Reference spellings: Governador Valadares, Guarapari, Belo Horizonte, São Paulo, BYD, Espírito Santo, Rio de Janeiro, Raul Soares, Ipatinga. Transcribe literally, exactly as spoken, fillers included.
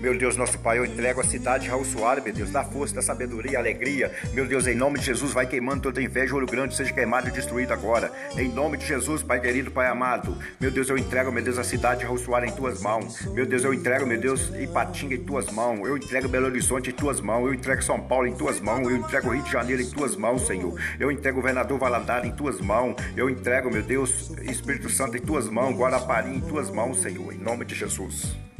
Meu Deus, nosso Pai, eu entrego a cidade, Raul Soares, meu Deus, da força, da sabedoria, alegria. Meu Deus, em nome de Jesus, vai queimando toda inveja, Ouro Grande, seja queimado e destruído agora. Em nome de Jesus, Pai querido, Pai amado. Meu Deus, eu entrego, meu Deus, a cidade, Raul Soares, em tuas mãos. Meu Deus, eu entrego, meu Deus, Ipatinga em tuas mãos. Eu entrego Belo Horizonte em tuas mãos. Eu entrego São Paulo em tuas mãos. Eu entrego Rio de Janeiro em tuas mãos, Senhor. Eu entrego o Governador Valadares em tuas mãos. Eu entrego, meu Deus, Espírito Santo em tuas mãos. Guarapari em tuas mãos, Senhor. Em nome de Jesus.